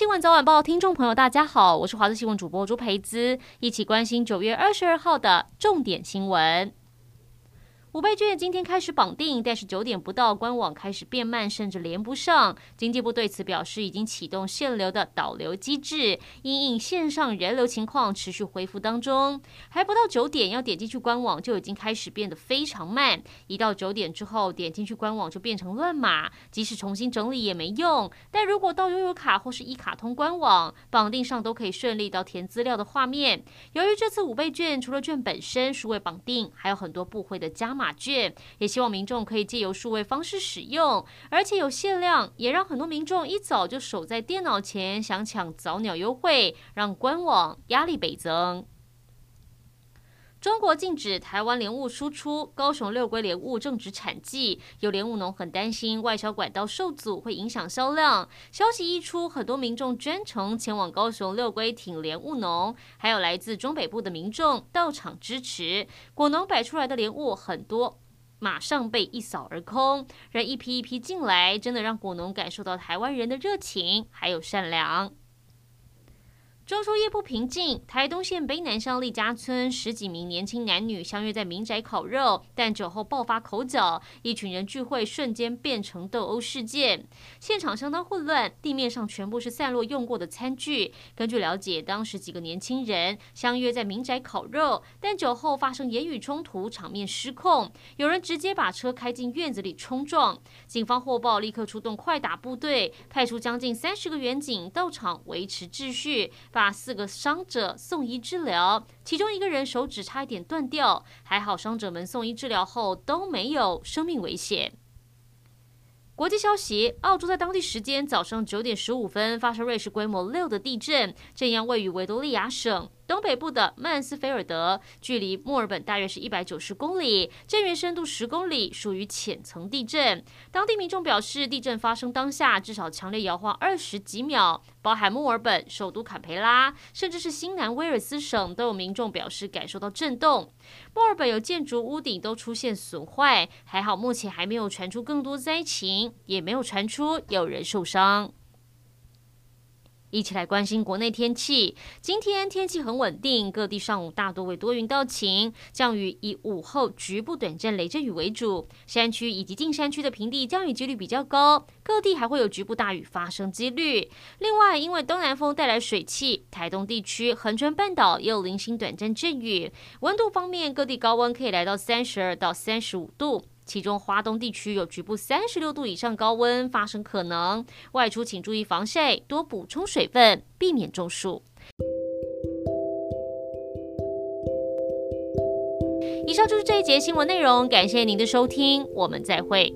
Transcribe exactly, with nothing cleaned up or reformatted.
新闻早晚报，听众朋友大家好，我是华视新闻主播朱培姿，一起关心九月二十二号的重点新闻。五倍券今天开始绑定，但是九点不到，官网开始变慢，甚至连不上。经济部对此表示，已经启动限流的导流机制，因应线上人流情况持续恢复当中。还不到九点，要点进去官网就已经开始变得非常慢。一到九点之后，点进去官网就变成乱码，即使重新整理也没用。但如果到悠游卡或是一卡通官网绑定上，都可以顺利到填资料的画面。由于这次五倍券除了券本身数位绑定，还有很多部会的加码。码券也希望民众可以借由数位方式使用，而且有限量，也让很多民众一早就守在电脑前，想抢早鸟优惠，让官网压力倍增。中国禁止台湾莲雾输出，高雄六龟莲雾正值产季，有莲雾农很担心外销管道受阻会影响销量。消息一出，很多民众专程前往高雄六龟挺莲雾农，还有来自中北部的民众到场支持。果农摆出来的莲雾很多，马上被一扫而空，人一批一批进来，真的让果农感受到台湾人的热情还有善良。中秋夜不平静，台东县卑南乡利家村十几名年轻男女相约在民宅烤肉，但酒后爆发口角，一群人聚会瞬间变成斗殴事件，现场相当混乱，地面上全部是散落用过的餐具。根据了解，当时几个年轻人相约在民宅烤肉，但酒后发生言语冲突，场面失控，有人直接把车开进院子里冲撞。警方获报，立刻出动快打部队，派出将近三十个员警到场维持秩序，把四个伤者送医治疗，其中一个人手指差一点断掉，还好伤者们送医治疗后都没有生命危险。国际消息，澳洲在当地时间早上九点十五分发生瑞士规模六的地震，震央位于维多利亚省东北部的曼斯菲尔德，距离墨尔本大约是一百九十公里，震源深度十公里，属于浅层地震。当地民众表示，地震发生当下至少强烈摇晃二十几秒，包含墨尔本、首都坎培拉，甚至是新南威尔斯省都有民众表示感受到震动。墨尔本有建筑屋顶都出现损坏，还好目前还没有传出更多灾情，也没有传出有人受伤。一起来关心国内天气。今天天气很稳定，各地上午大多为多云到晴，降雨以午后局部短暂雷阵雨为主，山区以及近山区的平地降雨几率比较高，各地还会有局部大雨发生几率。另外，因为东南风带来水汽，台东地区、恒春半岛也有零星短暂阵雨。温度方面，各地高温可以来到三十二到三十五度。其中花东地区有局部三十六度以上高温发生可能，外出请注意防晒，多补充水分，避免中暑。以上就是这一节新闻内容，感谢您的收听，我们再会。